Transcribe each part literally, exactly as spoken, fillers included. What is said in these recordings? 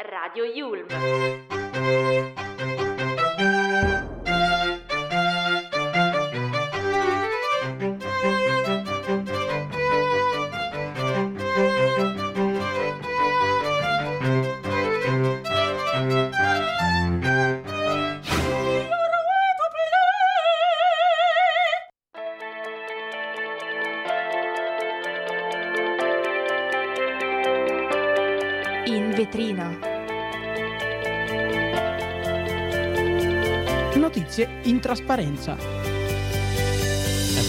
Radio Yulm. In vetrina. Notizie in trasparenza.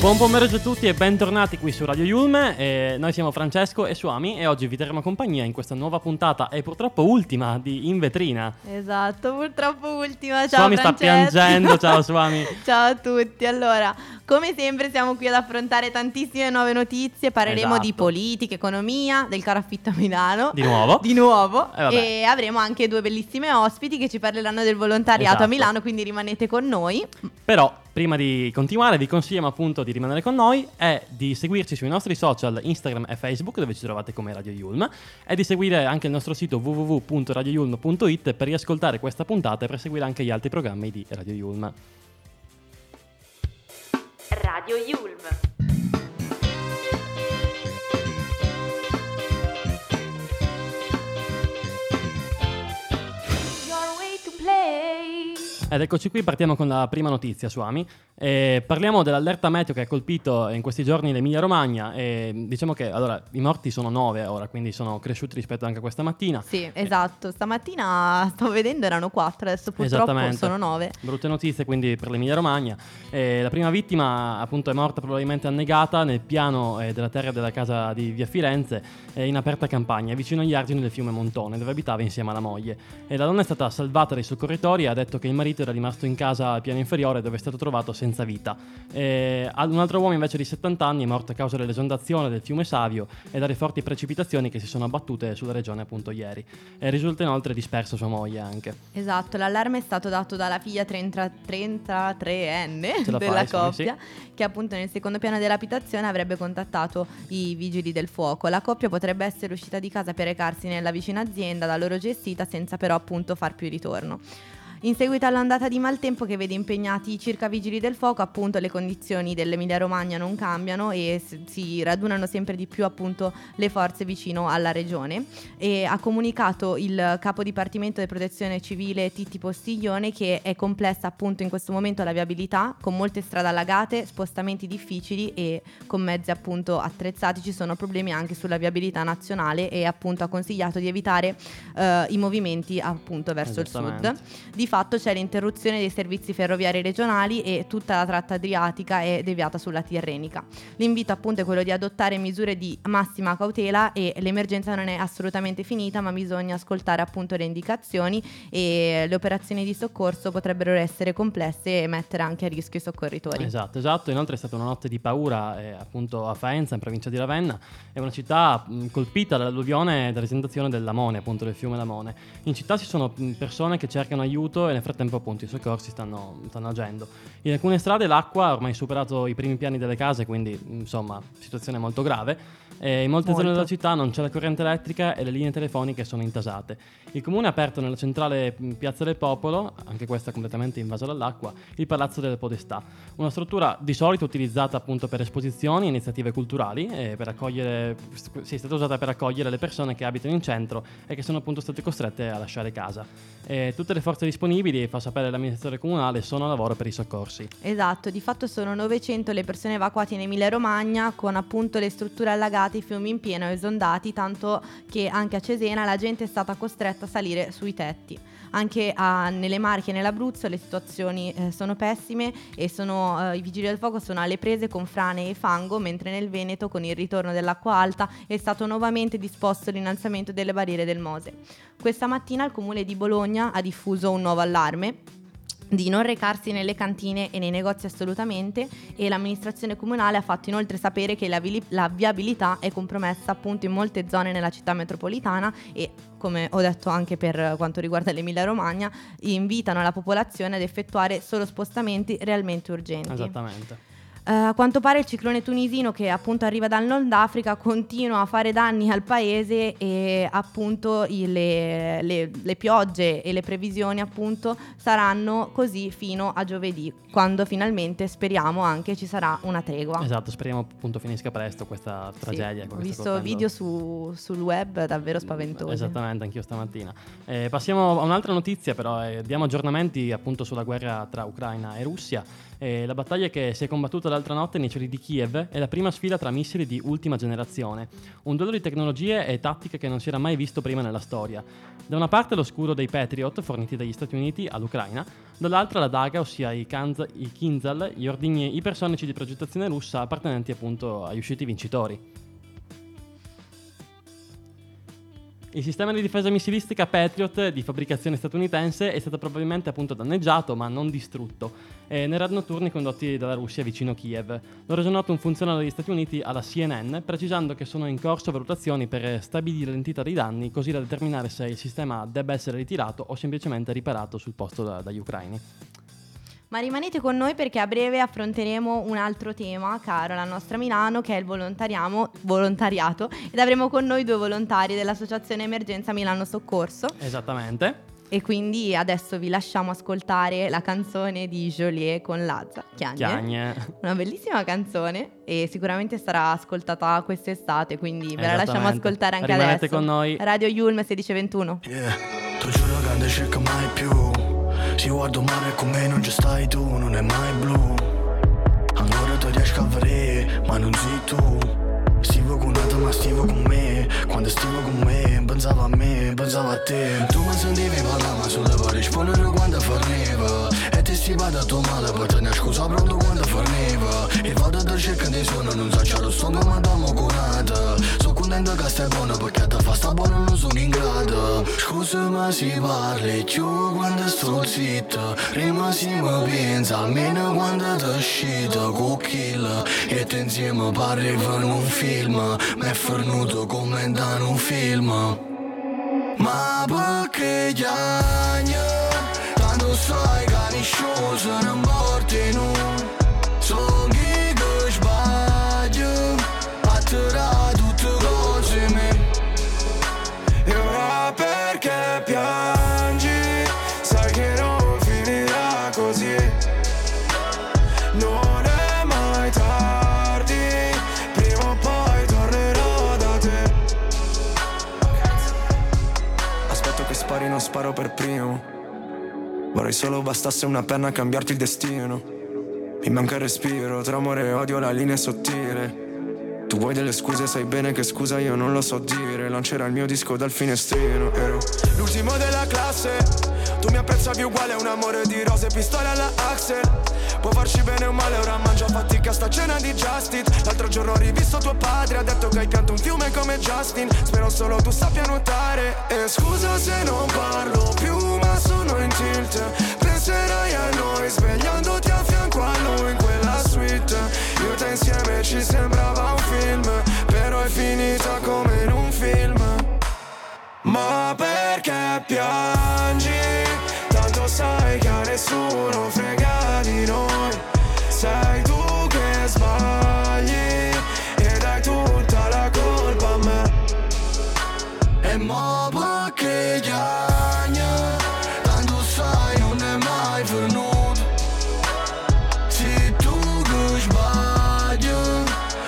Buon pomeriggio a tutti e bentornati qui su Radio Yulm. Eh, noi siamo Francesco e Suami e oggi vi terremo compagnia in questa nuova puntata e purtroppo ultima di In Vetrina. Esatto, purtroppo ultima. Ciao Suami, Francesco. Sta piangendo, ciao Suami. Ciao a tutti. Allora, come sempre siamo qui ad affrontare tantissime nuove notizie, parleremo esatto. di politica, economia, del caro affitto a Milano. Di nuovo. Di nuovo. Eh, e avremo anche due bellissime ospiti che ci parleranno del volontariato esatto. a Milano, quindi rimanete con noi. Però, prima di continuare, vi consigliamo appunto di rimanere con noi e di seguirci sui nostri social Instagram e Facebook, dove ci trovate come Radio Yulm, e di seguire anche il nostro sito w w w punto radio yulm punto i t per riascoltare questa puntata e per seguire anche gli altri programmi di Radio Yulm. Radio Yulm. Your way to play. Ed eccoci qui, partiamo con la prima notizia, Suami. Eh, parliamo dell'allerta meteo che ha colpito in questi giorni l'Emilia Romagna. Eh, diciamo che allora i morti sono nove ora, quindi sono cresciuti rispetto anche a questa mattina. Sì, esatto. Eh. Stamattina stavo vedendo erano quattro, adesso purtroppo sono nove. Brutte notizie quindi per l'Emilia Romagna. Eh, la prima vittima appunto è morta probabilmente annegata nel piano eh, della terra della casa di via Firenze, eh, in aperta campagna, vicino agli argini del fiume Montone, dove abitava insieme alla moglie. E la donna è stata salvata dai soccorritori e ha detto che il marito era rimasto in casa al piano inferiore, dove è stato trovato senza senza vita. Eh, un altro uomo invece di settanta anni è morto a causa dell'esondazione del fiume Savio e dalle forti precipitazioni che si sono abbattute sulla regione appunto ieri. Eh, risulta inoltre dispersa sua moglie anche. Esatto, l'allarme è stato dato dalla figlia trenta, trentatreenne della fai, coppia sì. che appunto nel secondo piano dell'abitazione avrebbe contattato i vigili del fuoco. La coppia potrebbe essere uscita di casa per recarsi nella vicina azienda da loro gestita senza però appunto far più ritorno. In seguito all'ondata di maltempo che vede impegnati circa vigili del fuoco, appunto le condizioni dell'Emilia Romagna non cambiano e si radunano sempre di più appunto le forze vicino alla regione, e ha comunicato il capo dipartimento di protezione civile Titti Postiglione che è complessa appunto in questo momento la viabilità, con molte strade allagate, spostamenti difficili e con mezzi appunto attrezzati ci sono problemi anche sulla viabilità nazionale, e appunto ha consigliato di evitare eh, i movimenti appunto verso il sud. Di fatto c'è l'interruzione dei servizi ferroviari regionali e tutta la tratta adriatica è deviata sulla tirrenica. L'invito appunto è quello di adottare misure di massima cautela, e l'emergenza non è assolutamente finita, ma bisogna ascoltare appunto le indicazioni, e le operazioni di soccorso potrebbero essere complesse e mettere anche a rischio i soccorritori. Esatto, esatto. Inoltre è stata una notte di paura eh, appunto a Faenza, in provincia di Ravenna. È una città mh, colpita dall'alluvione e dall'esondazione del Lamone, appunto del fiume Lamone. In città ci sono mh, persone che cercano aiuto e nel frattempo appunto i soccorsi stanno, stanno agendo. In alcune strade l'acqua ha ormai superato i primi piani delle case, quindi insomma situazione molto grave. E in molte molto. zone della città non c'è la corrente elettrica e le linee telefoniche sono intasate. Il comune ha aperto nella centrale Piazza del Popolo, anche questa completamente invasa dall'acqua, il Palazzo della Podestà, una struttura di solito utilizzata appunto per esposizioni e iniziative culturali, e per accogliere sì, è stata usata per accogliere le persone che abitano in centro e che sono appunto state costrette a lasciare casa. E tutte le forze disponibili, fa sapere l'amministratore comunale, sono a lavoro per i soccorsi. Esatto, di fatto sono novecento le persone evacuate in Emilia Romagna, con appunto le strutture allagate, i fiumi in pieno, esondati, tanto che anche a Cesena la gente è stata costretta a salire sui tetti. Anche a, nelle Marche e nell'Abruzzo le situazioni eh, sono pessime e sono, eh, i vigili del fuoco sono alle prese con frane e fango, mentre nel Veneto, con il ritorno dell'acqua alta, è stato nuovamente disposto l'innalzamento delle barriere del Mose. Questa mattina il comune di Bologna ha diffuso un nuovo allarme di non recarsi nelle cantine e nei negozi assolutamente, e l'amministrazione comunale ha fatto inoltre sapere che la, vi- la viabilità è compromessa appunto in molte zone nella città metropolitana, e come ho detto anche per quanto riguarda l'Emilia Romagna invitano la popolazione ad effettuare solo spostamenti realmente urgenti. Esattamente. Uh, a quanto pare il ciclone tunisino, che appunto arriva dal Nord Africa, continua a fare danni al paese e appunto il, le, le, le piogge e le previsioni appunto saranno così fino a giovedì, quando finalmente speriamo anche ci sarà una tregua. Esatto, speriamo appunto finisca presto questa tragedia. Sì, ho visto video su, sul web davvero spaventosi. Esattamente, anch'io stamattina. Eh, passiamo a un'altra notizia però, eh, diamo aggiornamenti appunto sulla guerra tra Ucraina e Russia. Eh, la battaglia che si è combattuta l'altra notte nei cieli di Kiev è la prima sfida tra missili di ultima generazione, un duello di tecnologie e tattiche che non si era mai visto prima nella storia. Da una parte lo scudo dei Patriot forniti dagli Stati Uniti all'Ucraina, dall'altra la daga, ossia i, Kanz- i Kinzhal, gli ordigni ipersonici di progettazione russa appartenenti appunto agli usciti vincitori. Il sistema di difesa missilistica Patriot di fabbricazione statunitense è stato probabilmente appunto danneggiato ma non distrutto eh, nei raid notturni condotti dalla Russia vicino Kiev. Lo ha reso noto un funzionario degli Stati Uniti alla C N N, precisando che sono in corso valutazioni per stabilire l'entità dei danni, così da determinare se il sistema debba essere ritirato o semplicemente riparato sul posto da, dagli ucraini. Ma rimanete con noi, perché a breve affronteremo un altro tema caro alla nostra Milano, che è il volontariato, ed avremo con noi due volontari dell'associazione Emergenza Milano Soccorso. Esattamente. E quindi adesso vi lasciamo ascoltare la canzone di Giulia con Lazza, Chiagne. Chiagne. Una bellissima canzone e sicuramente sarà ascoltata quest'estate, quindi ve la lasciamo ascoltare anche Rimanete adesso. Rimanete con noi. Radio Yulm sedici ventuno. Yeah, tu giuro che non cerco mai più. Ti guardo male come non ci stai tu, non è mai blu. Allora tu riesci a vedere, ma non sei tu. Stivo con un'altra ma stivo con me. Quando stivo con me, pensavo a me, pensavo a te. Tu mi sentivi parlare, ma sollevo rispondere quando forniva. E ti stiva da tuo male, per tenere scusa pronto quando forniva. E vado da cercare di suono, non so lo stongo, ma dammo curata. Sono contento che stai buono, perché da fa sta buono non sono in grado. Scusa ma si parli più quando sto zitto. Prima si mi pensa, almeno quando ti uscito con kill. E te insieme parli per un film. M'è fornuto come da un film. Ma perché chiagno? Tanto sai che nessuno sono morti nu. Sono chi che sbaglio a tirare tutte cose me. E ora perché piangi? Sai che non finirà così. No. Non sparo per primo. Vorrei solo bastasse una penna a cambiarti il destino. Mi manca il respiro, tra amore e odio la linea è sottile. Tu vuoi delle scuse, sai bene che scusa io non lo so dire. Lancerà il mio disco dal finestrino. Ero l'ultimo della classe. Tu mi apprezzavi uguale, un amore di rose e pistole alla Axel. Può farci bene o male, ora mangio a fatica sta cena di Justin. L'altro giorno ho rivisto tuo padre, ha detto che hai pianto un fiume come Justin. Spero solo tu sappia nuotare. E scusa se non parlo più, ma sono in tilt. Penserai a noi svegliandoti a fianco a lui in quella suite. Io te insieme ci sembrava un film, però è finita come in un film. Ma perché piangi? Tanto sai che a nessuno frega di noi. Sei tu che sbagli e dai tutta la colpa a me. E mo' perché gagna? Tanto sai non è mai venuto. Sei tu che sbagli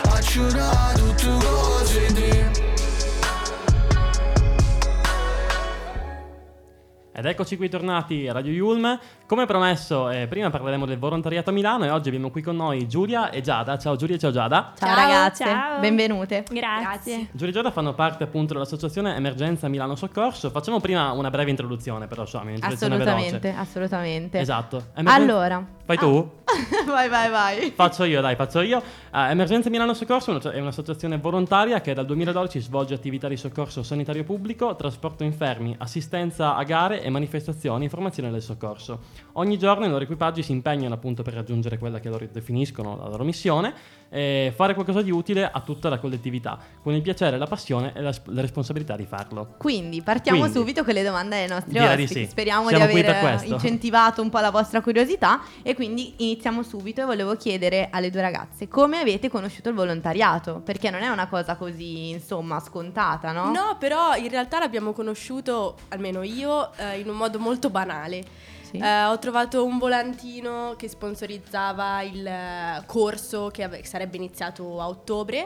a giurare tutte cose di. Ed eccoci qui tornati a Radio Yulm. Come promesso, eh, prima parleremo del volontariato a Milano e oggi abbiamo qui con noi Giulia e Giada. Ciao Giulia e ciao Giada. Ciao, ciao ragazze, ciao. Benvenute. Grazie. Grazie. Giulia e Giada fanno parte appunto dell'associazione Emergenza Milano Soccorso. Facciamo prima una breve introduzione però, Suami, un'introduzione assolutamente, veloce. Assolutamente, assolutamente. Esatto. Emergen- allora. Fai tu? Ah. vai, vai, vai. Faccio io, dai, faccio io. Uh, Emergenza Milano Soccorso è un'associazione volontaria che dal duemiladodici svolge attività di soccorso sanitario pubblico, trasporto infermi, assistenza a gare e manifestazioni e formazione del soccorso. Ogni giorno i loro equipaggi si impegnano appunto per raggiungere quella che loro definiscono la loro missione e fare qualcosa di utile a tutta la collettività, con il piacere, la passione e la, la responsabilità di farlo. Quindi partiamo Quindi, subito con le domande dei nostri ospiti. Sì. Speriamo siamo di aver incentivato un po' la vostra curiosità e quindi iniziamo subito e volevo chiedere alle due ragazze come avete conosciuto il volontariato, perché non è una cosa così, insomma, scontata, no? No, però in realtà l'abbiamo conosciuto, almeno io, eh, in un modo molto banale. Sì. Eh, ho trovato un volantino che sponsorizzava il corso che ave- sarebbe iniziato a ottobre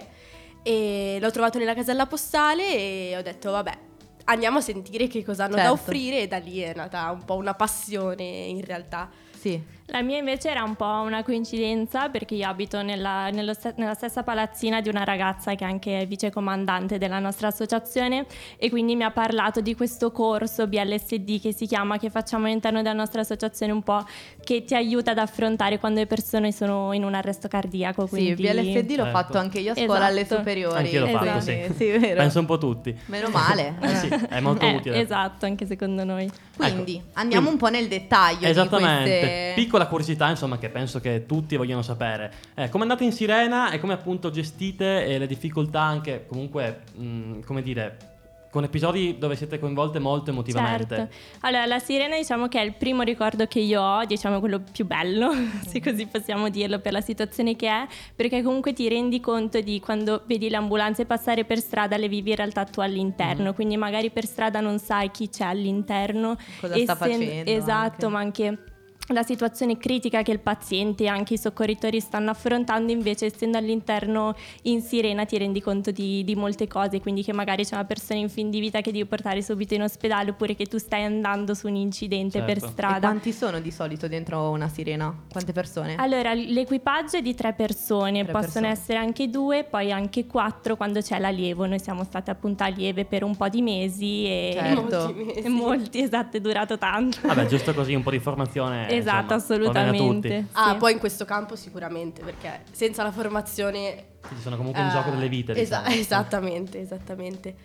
e l'ho trovato nella casella postale e ho detto vabbè, andiamo a sentire che cosa hanno, certo, da offrire, e da lì è nata un po' una passione in realtà. Sì. La mia invece era un po' una coincidenza, perché io abito nella, nello, nella stessa palazzina di una ragazza che è anche vicecomandante della nostra associazione, e quindi mi ha parlato di questo corso B L S D che si chiama, che facciamo all'interno della nostra associazione, un po' che ti aiuta ad affrontare quando le persone sono in un arresto cardiaco. Quindi... Sì, B L S D l'ho, certo, fatto anche io a scuola, esatto, alle superiori. Anche io l'ho fatto, esatto, sì, sì, vero. Penso un po' tutti. Meno male. Eh, sì, è molto eh, utile. Esatto, anche secondo noi. Quindi, ecco, andiamo quindi un po' nel dettaglio. Esattamente. Di queste... Piccola curiosità, insomma, che penso che tutti vogliano sapere. Eh, come andate in sirena e come appunto gestite eh, le difficoltà anche, comunque, mh, come dire... con episodi dove siete coinvolte molto emotivamente. Certo. Allora, la sirena diciamo che è il primo ricordo che io ho, diciamo quello più bello, se così possiamo dirlo, per la situazione che è, perché comunque ti rendi conto di quando vedi le ambulanze passare per strada, le vivi in realtà tu all'interno, mm. quindi magari per strada non sai chi c'è all'interno. Cosa sta facendo. Esatto, anche. ma anche... la situazione critica che il paziente e anche i soccorritori stanno affrontando, invece essendo all'interno in sirena ti rendi conto di, di molte cose, quindi che magari c'è una persona in fin di vita che devi portare subito in ospedale, oppure che tu stai andando su un incidente, certo, per strada. E quanti sono di solito dentro una sirena? Quante persone? Allora l'equipaggio è di tre persone, tre possono persone. essere anche due, poi anche quattro quando c'è l'allievo. Noi siamo state appunto allieve per un po' di mesi e, certo, molti, mesi. e molti, esatto, è durato tanto. Vabbè, giusto così un po' di formazione. Esatto, insomma, assolutamente. Sì. Ah, poi in questo campo sicuramente, perché senza la formazione ci sono comunque uh, un gioco delle vite. Esa- diciamo. Esattamente, esattamente.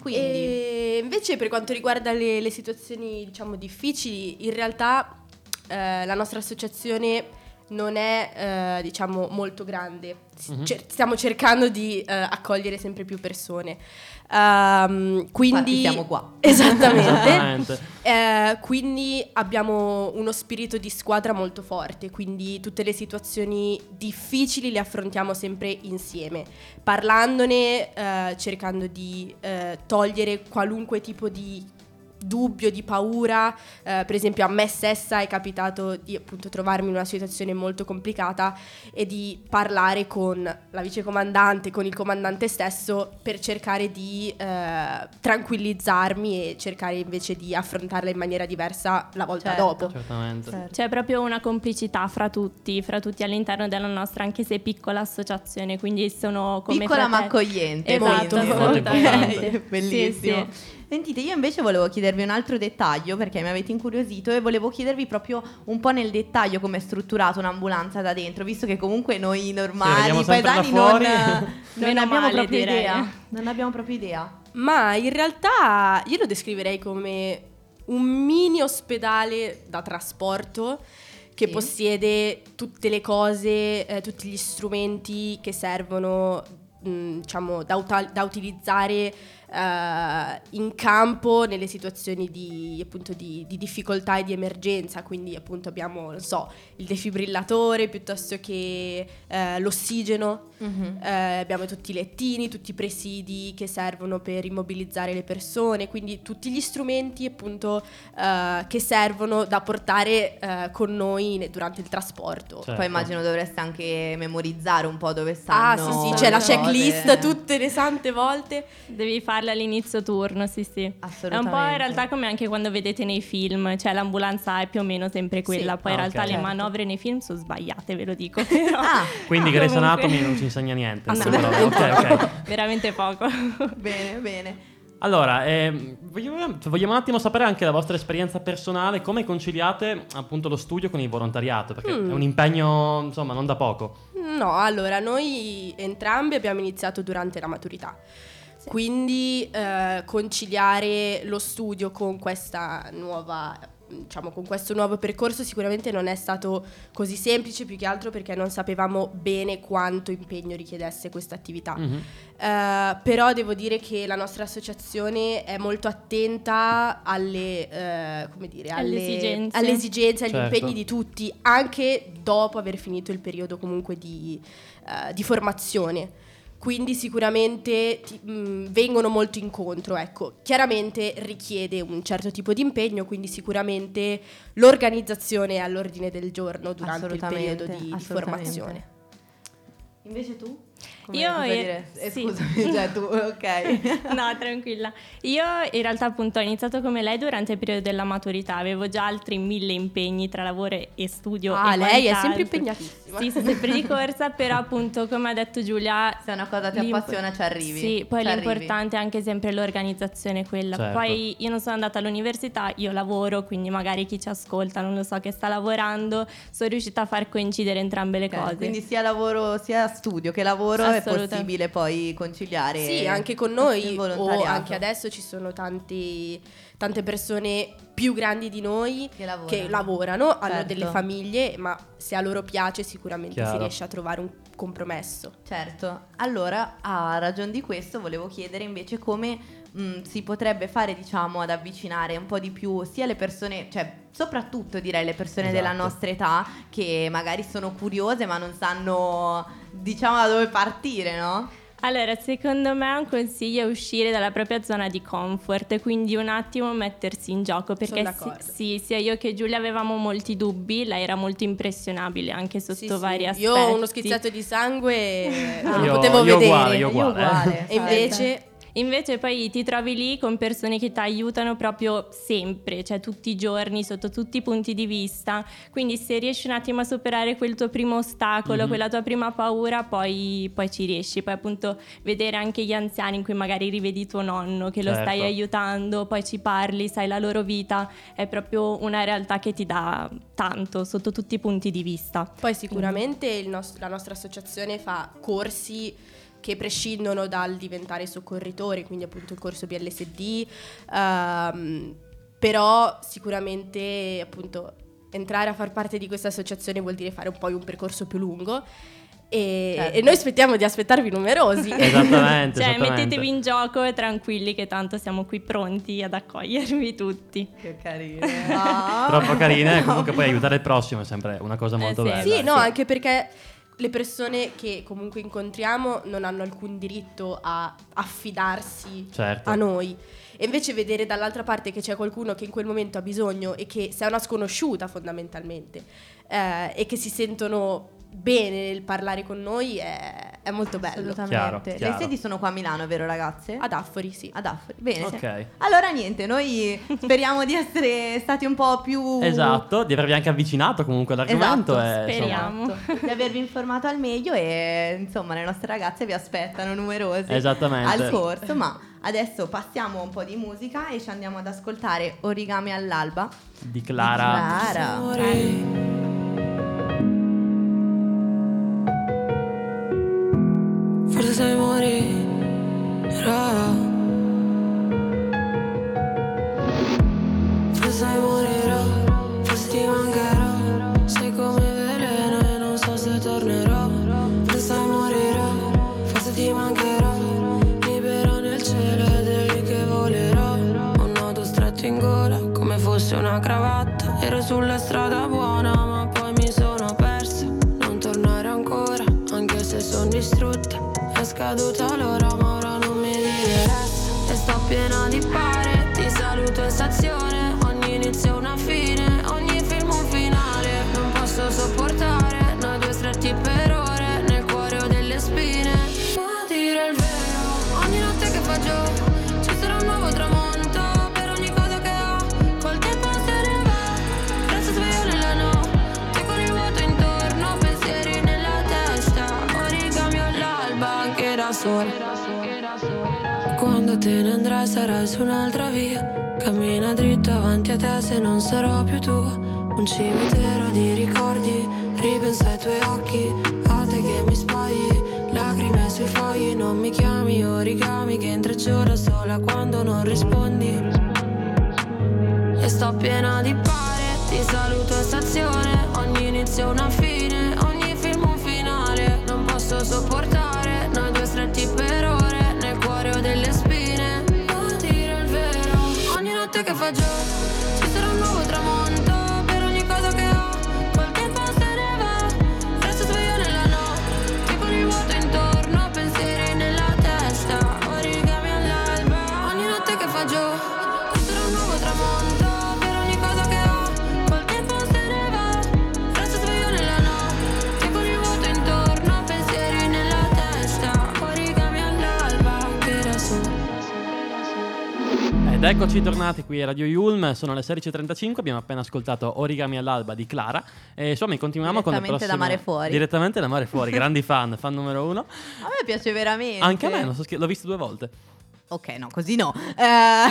Quindi e invece per quanto riguarda le, le situazioni, diciamo, difficili, in realtà eh, la nostra associazione non è eh, diciamo molto grande. Uh-huh. Cer- stiamo cercando di eh, accogliere sempre più persone. Um, quindi siamo qua. Esattamente. esattamente. Eh, quindi abbiamo uno spirito di squadra molto forte, quindi tutte le situazioni difficili le affrontiamo sempre insieme, parlandone, eh, cercando di eh, togliere qualunque tipo di dubbio, di paura. Eh, per esempio a me stessa è capitato di appunto trovarmi in una situazione molto complicata e di parlare con la vicecomandante, con il comandante stesso, per cercare di eh, tranquillizzarmi e cercare invece di affrontarla in maniera diversa la volta, certo, dopo. Certamente. Certo. C'è proprio una complicità fra tutti, fra tutti all'interno della nostra, anche se piccola associazione, quindi sono come piccola fratelli, ma accogliente, esatto, molto importante. Bellissimo. Sì, sì. Sentite, io invece volevo chiedervi un altro dettaglio, perché mi avete incuriosito, e volevo chiedervi proprio un po' nel dettaglio come è strutturata un'ambulanza da dentro, visto che comunque noi normali sì, paesani non, non abbiamo proprio direi. idea. Non abbiamo proprio idea. Ma in realtà io lo descriverei come un mini ospedale da trasporto che sì. possiede tutte le cose, eh, tutti gli strumenti che servono, mh, diciamo, da, uta- da utilizzare Uh, in campo nelle situazioni di, appunto, di, di difficoltà e di emergenza. Quindi appunto abbiamo, non so, il defibrillatore piuttosto che uh, l'ossigeno, mm-hmm. uh, abbiamo tutti i lettini, tutti i presidi che servono per immobilizzare le persone, quindi tutti gli strumenti appunto uh, che servono da portare uh, con noi durante il trasporto. Certo. Poi immagino dovreste anche memorizzare un po' dove stanno. Ah sì sì, c'è cioè la checklist tutte le sante volte. Devi fare all'inizio turno, sì sì. Assolutamente. È un po' in realtà come anche quando vedete nei film, cioè l'ambulanza è più o meno sempre quella, sì. poi ah, in realtà okay, le certo. manovre nei film sono sbagliate, ve lo dico. Però, ah, quindi Grey's comunque... Anatomy non ci insegna niente. No. Però, okay, okay. Veramente poco. Bene, bene. Allora, eh, vogliamo, vogliamo un attimo sapere anche la vostra esperienza personale, come conciliate appunto lo studio con il volontariato, perché mm. è un impegno, insomma, non da poco. No, allora, noi entrambi abbiamo iniziato durante la maturità. Quindi eh, conciliare lo studio con questa nuova diciamo, con questo nuovo percorso sicuramente non è stato così semplice, più che altro perché non sapevamo bene quanto impegno richiedesse questa attività. Mm-hmm. Uh, però devo dire che la nostra associazione è molto attenta alle, uh, come dire, alle, alle esigenze, alle esigenze, agli certo. impegni di tutti, anche dopo aver finito il periodo comunque di, uh, di formazione. Quindi sicuramente ti, mh, vengono molto incontro, ecco. Chiaramente richiede un certo tipo di impegno, quindi sicuramente l'organizzazione è all'ordine del giorno durante il periodo di, di formazione. Invece tu? Come Io e... eh, sì. Scusami, già tu, ok. No, tranquilla. Io in realtà appunto ho iniziato come lei durante il periodo della maturità, avevo già altri mille impegni tra lavoro e studio. Ah, e lei è sempre impegnatissima. Sì, sempre di corsa, però appunto come ha detto Giulia, se è una cosa ti appassiona ci arrivi. Sì, poi c'arrivi. L'importante è anche sempre l'organizzazione quella. Certo. Poi io non sono andata all'università, io lavoro, quindi magari chi ci ascolta non lo so che sta lavorando, sono riuscita a far coincidere entrambe le okay, cose. Quindi sia lavoro sia studio che lavoro è possibile poi conciliare. Sì, anche con noi o anche adesso ci sono tanti, tante persone più grandi di noi che lavorano, che lavorano certo. hanno delle famiglie, ma se a loro piace sicuramente Chiaro. Si riesce a trovare un compromesso. Certo. Allora, a ragion di questo volevo chiedere invece come mh, si potrebbe fare, diciamo, ad avvicinare un po' di più sia le persone, cioè soprattutto direi le persone esatto. della nostra età che magari sono curiose ma non sanno, diciamo, da dove partire, no? Allora, secondo me un consiglio è uscire dalla propria zona di comfort, quindi un attimo mettersi in gioco, perché sì, sì, sia io che Giulia avevamo molti dubbi, lei era molto impressionabile anche sotto sì, vari sì. aspetti. Io ho uno schizzato di sangue, non ah. lo potevo io, io vedere. Uguale, io uguale. Io uguale. E invece... Invece poi ti trovi lì con persone che ti aiutano proprio sempre, cioè tutti i giorni, sotto tutti i punti di vista. Quindi se riesci un attimo a superare quel tuo primo ostacolo, mm-hmm. quella tua prima paura, poi, poi ci riesci. Poi appunto vedere anche gli anziani in cui magari rivedi tuo nonno, che lo certo. stai aiutando, poi ci parli, sai la loro vita. È proprio una realtà che ti dà tanto, sotto tutti i punti di vista. Poi sicuramente il nostro, la nostra associazione fa corsi che prescindono dal diventare soccorritori, quindi appunto il corso B L S D, ehm, però sicuramente appunto entrare a far parte di questa associazione vuol dire fare un po' un percorso più lungo. E, certo. e noi aspettiamo di aspettarvi numerosi. Esattamente. Cioè esattamente. Mettetevi in gioco e tranquilli che tanto siamo qui pronti ad accogliervi tutti. Che carine. Oh. Troppo carine, no. Comunque poi aiutare il prossimo è sempre una cosa molto eh, sì. bella. Sì, no, sì. anche perché le persone che comunque incontriamo non hanno alcun diritto a affidarsi certo. a noi. E invece vedere dall'altra parte che c'è qualcuno che in quel momento ha bisogno e che sia una sconosciuta fondamentalmente eh, e che si sentono bene nel parlare con noi è, è molto bello. Assolutamente. Chiaro, chiaro. Le sedi sono qua a Milano, vero ragazze? Ad Affori, sì. Ad Affori. Bene. Okay. Allora niente, noi speriamo di essere stati un po' più... Esatto, di avervi anche avvicinato comunque all'argomento. Esatto, e, speriamo. Insomma... di avervi informato al meglio e insomma le nostre ragazze vi aspettano numerose al corso, ma adesso passiamo un po' di musica e ci andiamo ad ascoltare Origami all'alba di Clara. Di Clara. Sorry. Forse sai morirò, forse sai morirò, forse ti mancherò, sei come veleno e non so se tornerò, forse sai morirò, forse ti mancherò, libero nel cielo ed è lì che volerò, un nodo stretto in gola come fosse una cravatta, ero sulla strada buona ma poi mi sono persa, non tornare ancora anche se sono distrutta. È scaduta l'ora ma ora non mi interessa. E sto piena di pare, ti saluto e stazione. Ogni inizio una fine, ogni film un finale. Non posso sopportare noi due stretti per ore nel cuore ho delle spine. Ma dire il vero, ogni notte che faccio ci sarà un nuovo tramonto. Per ogni cosa che ho, col tempo se ne va. Resto sveglio nella notte con il vuoto intorno, pensieri nella testa. Origami all'alba. Quando te ne andrai sarai su un'altra via, cammina dritto avanti a te se non sarò più tu. Un cimitero di ricordi, ripensa ai tuoi occhi, a te che mi spogli, lacrime sui fogli. Non mi chiami origami che intreccio da sola quando non rispondi. e sto piena di pare. Ti saluto a stazione, ogni inizio una fine, ogni film un finale. Non posso sopportare noi due stretti per ore nel cuore ho delle spine. A dire il vero, ogni notte che fa giorno ci sarà un nuovo tramonto. Ed eccoci tornati qui a Radio Yulm, sono le sedici e trentacinque, abbiamo appena ascoltato Origami all'alba di Clara e insomma continuiamo con il prossimo... Direttamente da Mare Fuori. Direttamente da Mare Fuori, grandi fan, fan numero uno. A me piace veramente. Anche a me, non so, l'ho visto due volte. Ok, no, così no. Eh,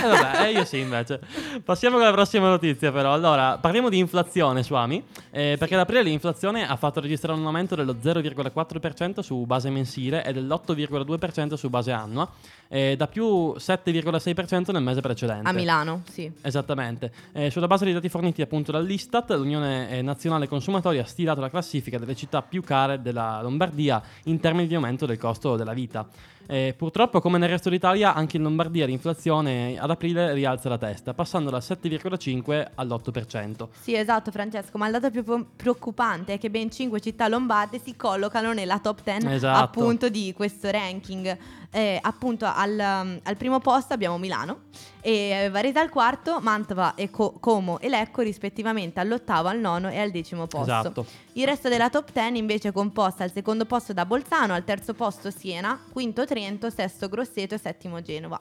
vabbè, io sì invece. Passiamo con la prossima notizia però. Allora, parliamo di inflazione, Suami, eh, perché ad aprile l'inflazione ha fatto registrare un aumento dello zero virgola quattro per cento su base mensile e dell'otto virgola due per cento su base annua, eh, da più sette virgola sei per cento nel mese precedente. A Milano, sì. Esattamente. Eh, sulla base dei dati forniti appunto dall'Istat, l'Unione Nazionale Consumatori ha stilato la classifica delle città più care della Lombardia in termini di aumento del costo della vita. Eh, purtroppo, come nel resto d'Italia, anche in Lombardia l'inflazione ad aprile rialza la testa, passando dal sette virgola cinque all'otto per cento. Sì, esatto, Francesco, ma il dato più preoccupante è che ben cinque città lombarde si collocano nella top dieci, esatto, appunto di questo ranking. Eh, appunto al, al primo posto abbiamo Milano e Varese al quarto, Mantova e Co- Como e Lecco rispettivamente all'ottavo, al nono e al decimo posto. Esatto. Il resto della top dieci invece è composta al secondo posto da Bolzano, al terzo posto Siena, quinto Trento, sesto Grosseto e settimo Genova.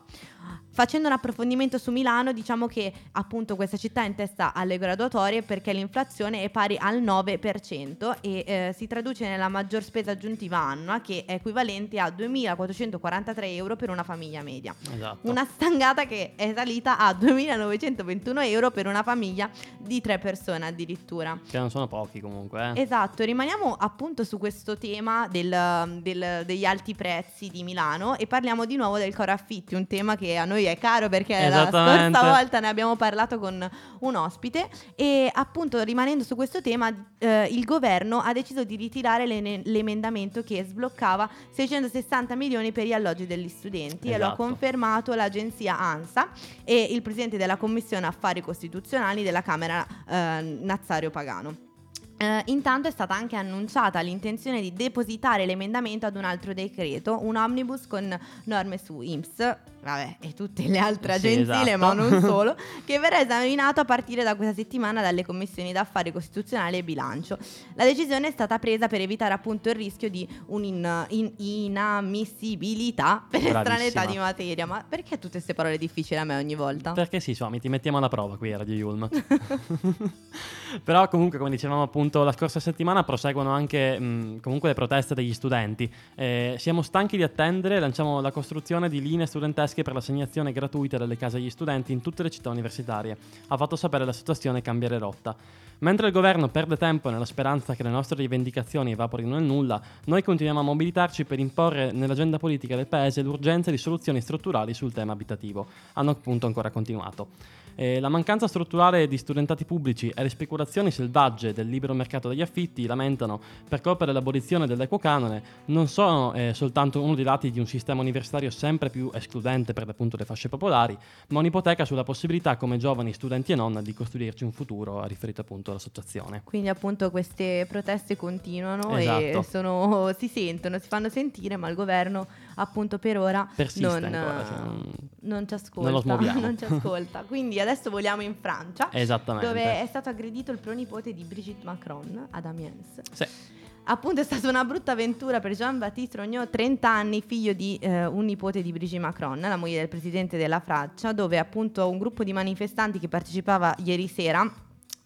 Facendo un approfondimento su Milano, diciamo che appunto questa città è in testa alle graduatorie perché l'inflazione è pari al nove per cento e eh, si traduce nella maggior spesa aggiuntiva annua, che è equivalente a duemilaquattrocentoquarantatré euro per una famiglia media. Esatto. Una stangata che è salita a duemilanovecentoventuno euro per una famiglia di tre persone addirittura, che non sono pochi comunque, eh. Esatto, rimaniamo appunto su questo tema del, del, degli alti prezzi di Milano e parliamo di nuovo del caro affitti, un tema che a noi è caro perché la scorsa volta ne abbiamo parlato con un ospite e appunto rimanendo su questo tema eh, il governo ha deciso di ritirare le, l'emendamento che sbloccava seicentosessanta milioni per gli alloggi degli studenti. Esatto. E lo ha confermato l'agenzia ANSA e il presidente della commissione affari costituzionali della Camera eh, Nazario Pagano. Uh, intanto è stata anche annunciata l'intenzione di depositare l'emendamento ad un altro decreto, un omnibus con norme su I N P S, vabbè, e tutte le altre sì, agenzie, esatto, ma non solo, che verrà esaminato a partire da questa settimana dalle commissioni d'affari costituzionali e bilancio. La decisione è stata presa per evitare appunto il rischio di un'inammissibilità per estraneità di materia. Ma perché tutte queste parole difficili a me ogni volta? Perché sì, Suami, ti mettiamo alla prova qui a Radio Yulm. Però comunque, come dicevamo appunto la scorsa settimana, proseguono anche mh, comunque le proteste degli studenti. Eh, siamo stanchi di attendere, lanciamo la costruzione di linee studentesche per l'assegnazione gratuita delle case agli studenti in tutte le città universitarie. Ha fatto sapere l'associazione Cambiare Rotta. Mentre il governo perde tempo nella speranza che le nostre rivendicazioni evaporino nel nulla, noi continuiamo a mobilitarci per imporre nell'agenda politica del paese l'urgenza di soluzioni strutturali sul tema abitativo. Hanno appunto ancora continuato. Eh, la mancanza strutturale di studentati pubblici e le speculazioni selvagge del libero mercato degli affitti, lamentano, per colpa dell'abolizione dell'equo canone, non sono eh, soltanto uno dei lati di un sistema universitario sempre più escludente per appunto le fasce popolari, ma un'ipoteca sulla possibilità, come giovani, studenti e non, di costruirci un futuro, ha riferito appunto l'associazione. Quindi appunto queste proteste continuano, esatto, e sono, si sentono, si fanno sentire, ma il governo appunto per ora non, ancora, cioè non, non ci ascolta, non, non ci ascolta. Quindi adesso voliamo in Francia, dove è stato aggredito il pronipote di Brigitte Macron ad Amiens. Sì. Appunto è stata una brutta avventura per Jean-Baptiste Regnault, trenta anni, figlio di eh, un nipote di Brigitte Macron, la moglie del presidente della Francia, dove appunto un gruppo di manifestanti che partecipava ieri sera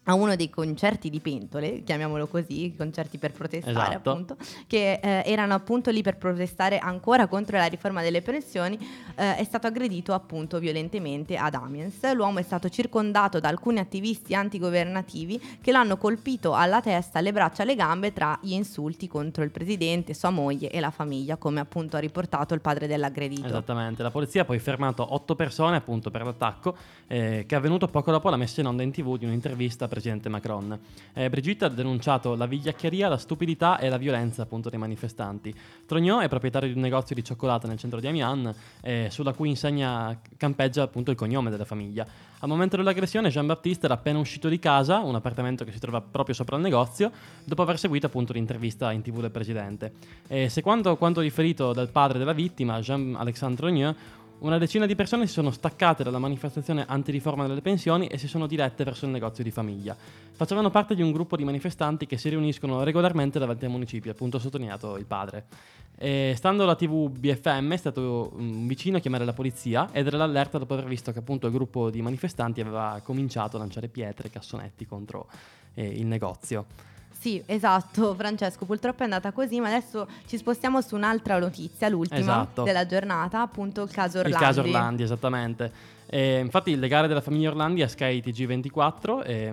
a uno dei concerti di pentole, chiamiamolo così, concerti per protestare, esatto, appunto, che eh, erano appunto lì per protestare ancora contro la riforma delle pensioni, eh, è stato aggredito appunto violentemente ad Amiens. L'uomo è stato circondato da alcuni attivisti antigovernativi che l'hanno colpito alla testa, alle braccia, alle gambe, tra gli insulti contro il presidente, sua moglie e la famiglia, come appunto ha riportato il padre dell'aggredito. Esattamente, la polizia ha poi fermato otto persone appunto per l'attacco, eh, che è avvenuto poco dopo la messa in onda in tv di un'intervista Presidente Macron. Eh, Brigitte ha denunciato la vigliaccheria, la stupidità e la violenza appunto dei manifestanti. Trognò è proprietario di un negozio di cioccolato nel centro di Amiens, eh, sulla cui insegna campeggia appunto il cognome della famiglia. Al momento dell'aggressione Jean-Baptiste era appena uscito di casa, un appartamento che si trova proprio sopra il negozio, dopo aver seguito appunto l'intervista in tv del presidente. E secondo quanto riferito dal padre della vittima, Jean-Alexandre Trogneux, una decina di persone si sono staccate dalla manifestazione antiriforma delle pensioni e si sono dirette verso il negozio di famiglia. Facevano parte di un gruppo di manifestanti che si riuniscono regolarmente davanti ai municipi, appunto sottolineato il padre. E, stando alla tivù B F M, è stato um, vicino a chiamare la polizia ed era l'allerta dopo aver visto che appunto il gruppo di manifestanti aveva cominciato a lanciare pietre e cassonetti contro eh, il negozio. Sì, esatto, Francesco, purtroppo è andata così, ma adesso ci spostiamo su un'altra notizia, l'ultima, esatto, della giornata, appunto il caso Orlandi. Il caso Orlandi, esattamente. E, infatti il legale della famiglia Orlandi a Sky T G ventiquattro, e,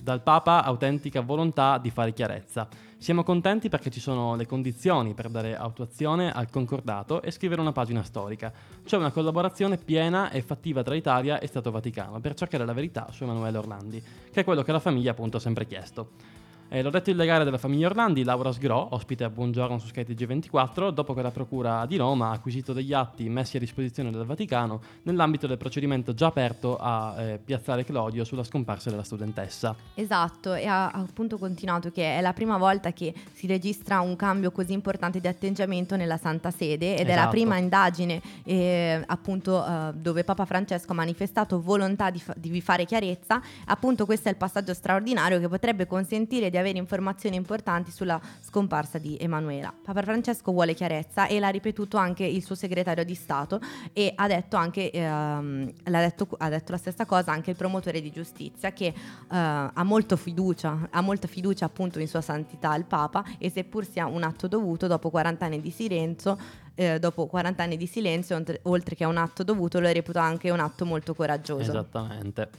dal Papa autentica volontà di fare chiarezza. Siamo contenti perché ci sono le condizioni per dare attuazione al concordato e scrivere una pagina storica. C'è una collaborazione piena e fattiva tra Italia e Stato Vaticano per cercare la verità su Emanuele Orlandi, che è quello che la famiglia appunto ha sempre chiesto. Eh, l'ho detto il legale della famiglia Orlandi, Laura Sgro, ospite a Buongiorno su Sky T G ventiquattro, dopo che la Procura di Roma ha acquisito degli atti messi a disposizione dal Vaticano nell'ambito del procedimento già aperto a eh, Piazzale Clodio sulla scomparsa della studentessa. Esatto, e ha appunto continuato che è la prima volta che si registra un cambio così importante di atteggiamento nella Santa Sede ed, esatto, è la prima indagine eh, appunto eh, dove Papa Francesco ha manifestato volontà di, fa- di fare chiarezza. Appunto questo è il passaggio straordinario che potrebbe consentire di avere informazioni importanti sulla scomparsa di Emanuela. Papa Francesco vuole chiarezza e l'ha ripetuto anche il suo segretario di Stato e ha detto anche ehm, l'ha detto, ha detto la stessa cosa anche il promotore di giustizia, che eh, ha molto fiducia ha molta fiducia appunto in sua santità il Papa, e seppur sia un atto dovuto dopo quaranta anni di silenzio eh, dopo quaranta anni di silenzio oltre che un atto dovuto, lo reputa anche un atto molto coraggioso. Esattamente.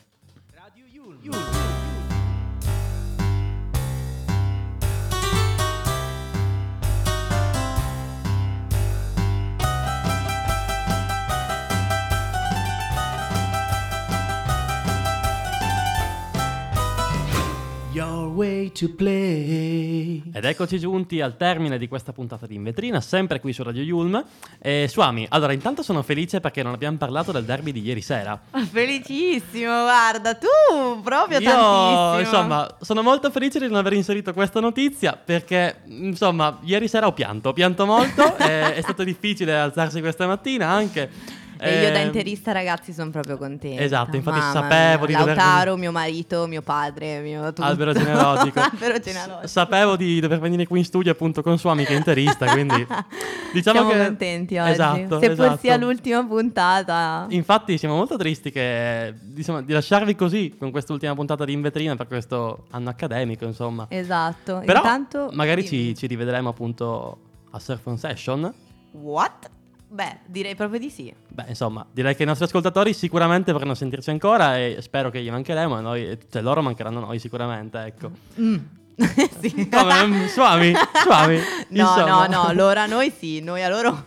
Radio Yulm. Yulm. Way to play. Ed eccoci giunti al termine di questa puntata di In Vetrina, sempre qui su Radio Yulm. E Suami, allora intanto sono felice perché non abbiamo parlato del derby di ieri sera. Felicissimo, guarda, tu proprio Io, tantissimo. Insomma, sono molto felice di non aver inserito questa notizia perché, insomma, ieri sera ho pianto, ho pianto molto, è, è stato difficile alzarsi questa mattina anche. E io da interista, ragazzi, sono proprio contenta. Esatto, infatti Mamma sapevo mia. di dover... Lautaro, mio marito, mio padre, mio tutto. Albero genealogico. Albero genealogico. S- sapevo di dover venire qui in studio appunto con Suami che è interista, quindi diciamo siamo che... contenti oggi. Esatto, seppur esatto. sia l'ultima puntata. Infatti siamo molto tristi che, diciamo, di lasciarvi così con quest'ultima puntata di In Vetrina per questo anno accademico, insomma. Esatto. Però intanto magari ci, ci rivedremo appunto a Surf on Session. What? Beh, direi proprio di sì. Beh, insomma, direi che i nostri ascoltatori sicuramente vorranno sentirci ancora e spero che gli mancheremo e noi, cioè loro mancheranno noi sicuramente, ecco. Mm. Sì. Come, Suami, Suami. No, insomma. no, no, loro a noi sì, noi a loro.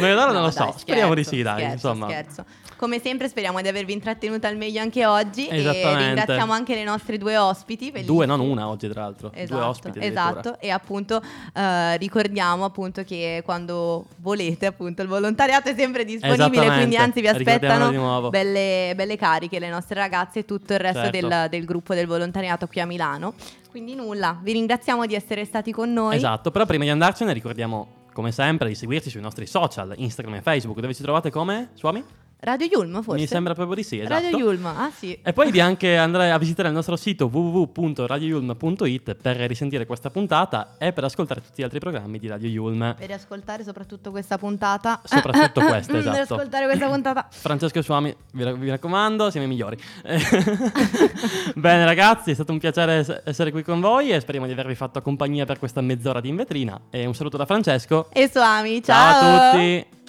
Noi a loro no, non lo dai, so, scherzo, speriamo di sì, dai, scherzo, insomma. Scherzo. Come sempre speriamo di avervi intrattenuto al meglio anche oggi e ringraziamo anche le nostre due ospiti bellissime. Due, non una oggi tra l'altro, esatto, due ospiti esatto, e appunto eh, ricordiamo appunto che quando volete appunto il volontariato è sempre disponibile, quindi anzi vi aspettano belle, belle cariche le nostre ragazze e tutto il resto, certo, del, del gruppo del volontariato qui a Milano, quindi nulla, vi ringraziamo di essere stati con noi. Esatto, però prima di andarcene ricordiamo come sempre di seguirci sui nostri social Instagram e Facebook, dove ci trovate come Suami? Radio Yulm, forse? Mi sembra proprio di sì, esatto. Radio Yulm, ah sì. E poi di anche andare a visitare il nostro sito w w w punto radio yulm punto i t per risentire questa puntata e per ascoltare tutti gli altri programmi di Radio Yulm. Per ascoltare soprattutto questa puntata. Soprattutto eh, eh, questa, eh, esatto. Per ascoltare questa puntata. Francesco e Suami, vi, rac- vi raccomando, siamo i migliori. Bene ragazzi, è stato un piacere essere qui con voi e speriamo di avervi fatto compagnia per questa mezz'ora di In Vetrina. E un saluto da Francesco. E Suami, ciao. Ciao a tutti.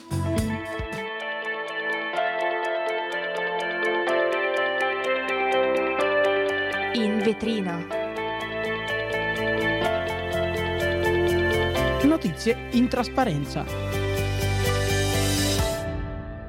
Vetrina. Notizie in trasparenza.